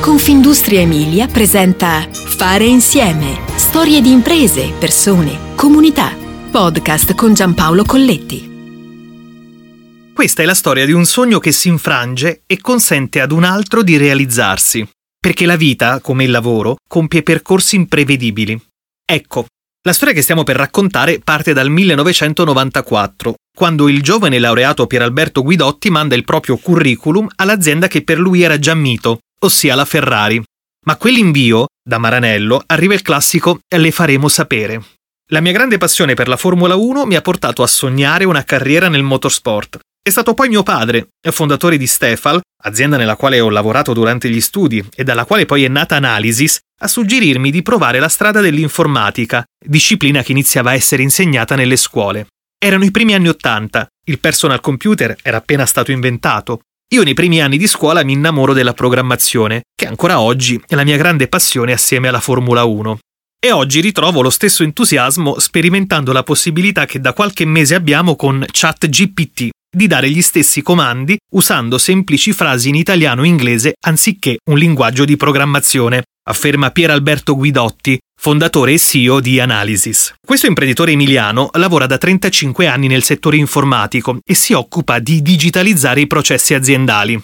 Confindustria Emilia presenta Fare Insieme. Storie di imprese, persone, comunità. Podcast con Giampaolo Colletti. Questa è la storia di un sogno che si infrange e consente ad un altro di realizzarsi. Perché la vita, come il lavoro, compie percorsi imprevedibili. Ecco, la storia che stiamo per raccontare parte dal 1994, quando il giovane laureato Pier Alberto Guidotti manda il proprio curriculum all'azienda che per lui era già mito, ossia la Ferrari. Ma quell'invio, da Maranello, arriva il classico «le faremo sapere». La mia grande passione per la Formula 1 mi ha portato a sognare una carriera nel motorsport. È stato poi mio padre, fondatore di Stefal, azienda nella quale ho lavorato durante gli studi e dalla quale poi è nata Analysis, a suggerirmi di provare la strada dell'informatica, disciplina che iniziava a essere insegnata nelle scuole. Erano i primi anni '80, il personal computer era appena stato inventato. Io nei primi anni di scuola mi innamoro della programmazione, che ancora oggi è la mia grande passione assieme alla Formula 1. E oggi ritrovo lo stesso entusiasmo sperimentando la possibilità che da qualche mese abbiamo con ChatGPT di dare gli stessi comandi usando semplici frasi in italiano e inglese anziché un linguaggio di programmazione, afferma Pier Alberto Guidotti, fondatore e CEO di Analysis. Questo imprenditore emiliano lavora da 35 anni nel settore informatico e si occupa di digitalizzare i processi aziendali.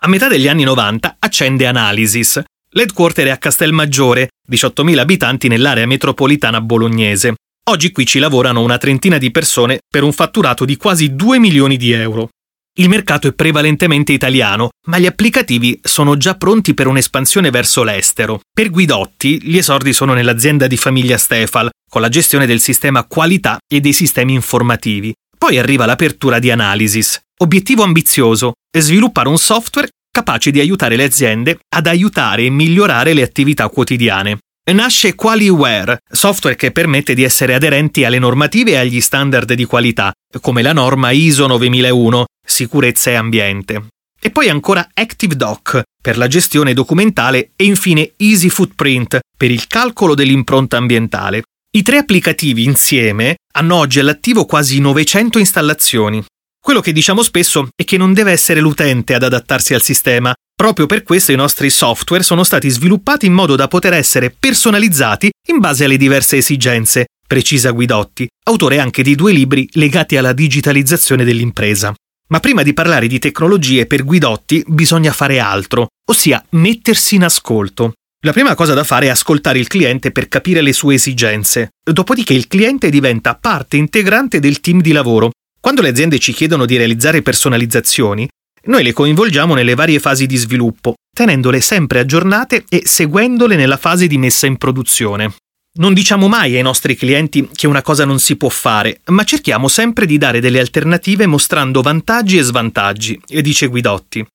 A metà degli anni 90 accende Analysis. L'headquarter è a Castel Maggiore, 18.000 abitanti nell'area metropolitana bolognese. Oggi qui ci lavorano una trentina di persone per un fatturato di quasi 2 milioni di euro. Il mercato è prevalentemente italiano, ma gli applicativi sono già pronti per un'espansione verso l'estero. Per Guidotti, gli esordi sono nell'azienda di famiglia Stefal, con la gestione del sistema qualità e dei sistemi informativi. Poi arriva l'apertura di Analysis. Obiettivo ambizioso: sviluppare un software capace di aiutare le aziende ad aiutare e migliorare le attività quotidiane. Nasce QualiWare, software che permette di essere aderenti alle normative e agli standard di qualità, come la norma ISO 9001, sicurezza e ambiente. E poi ancora ActiveDoc, per la gestione documentale, e infine Easy Footprint, per il calcolo dell'impronta ambientale. I tre applicativi insieme hanno oggi all'attivo quasi 900 installazioni. Quello che diciamo spesso è che non deve essere l'utente ad adattarsi al sistema. Proprio per questo i nostri software sono stati sviluppati in modo da poter essere personalizzati in base alle diverse esigenze, precisa Guidotti, autore anche di 2 libri legati alla digitalizzazione dell'impresa. Ma prima di parlare di tecnologie, per Guidotti bisogna fare altro, ossia mettersi in ascolto. La prima cosa da fare è ascoltare il cliente per capire le sue esigenze. Dopodiché il cliente diventa parte integrante del team di lavoro. Quando le aziende ci chiedono di realizzare personalizzazioni, noi le coinvolgiamo nelle varie fasi di sviluppo, tenendole sempre aggiornate e seguendole nella fase di messa in produzione. Non diciamo mai ai nostri clienti che una cosa non si può fare, ma cerchiamo sempre di dare delle alternative mostrando vantaggi e svantaggi, dice Guidotti.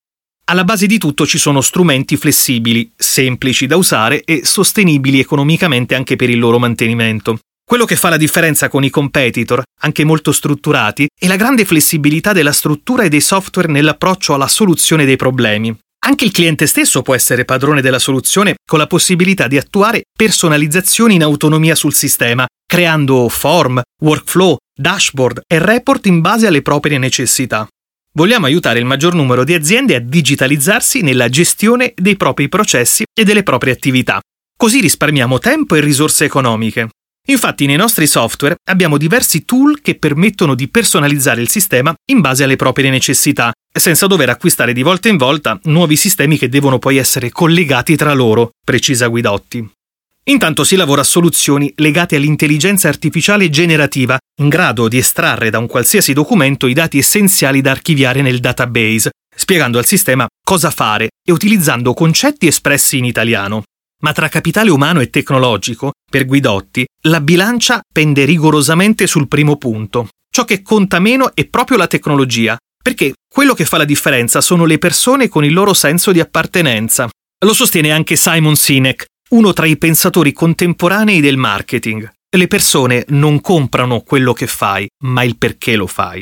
Alla base di tutto ci sono strumenti flessibili, semplici da usare e sostenibili economicamente anche per il loro mantenimento. Quello che fa la differenza con i competitor, anche molto strutturati, è la grande flessibilità della struttura e dei software nell'approccio alla soluzione dei problemi. Anche il cliente stesso può essere padrone della soluzione con la possibilità di attuare personalizzazioni in autonomia sul sistema, creando form, workflow, dashboard e report in base alle proprie necessità. Vogliamo aiutare il maggior numero di aziende a digitalizzarsi nella gestione dei propri processi e delle proprie attività. Così risparmiamo tempo e risorse economiche. Infatti nei nostri software abbiamo diversi tool che permettono di personalizzare il sistema in base alle proprie necessità, senza dover acquistare di volta in volta nuovi sistemi che devono poi essere collegati tra loro, precisa Guidotti. Intanto si lavora a soluzioni legate all'intelligenza artificiale generativa, in grado di estrarre da un qualsiasi documento i dati essenziali da archiviare nel database, spiegando al sistema cosa fare e utilizzando concetti espressi in italiano. Ma tra capitale umano e tecnologico, per Guidotti, la bilancia pende rigorosamente sul primo punto. Ciò che conta meno è proprio la tecnologia, perché quello che fa la differenza sono le persone con il loro senso di appartenenza. Lo sostiene anche Simon Sinek, uno tra i pensatori contemporanei del marketing. Le persone non comprano quello che fai, ma il perché lo fai.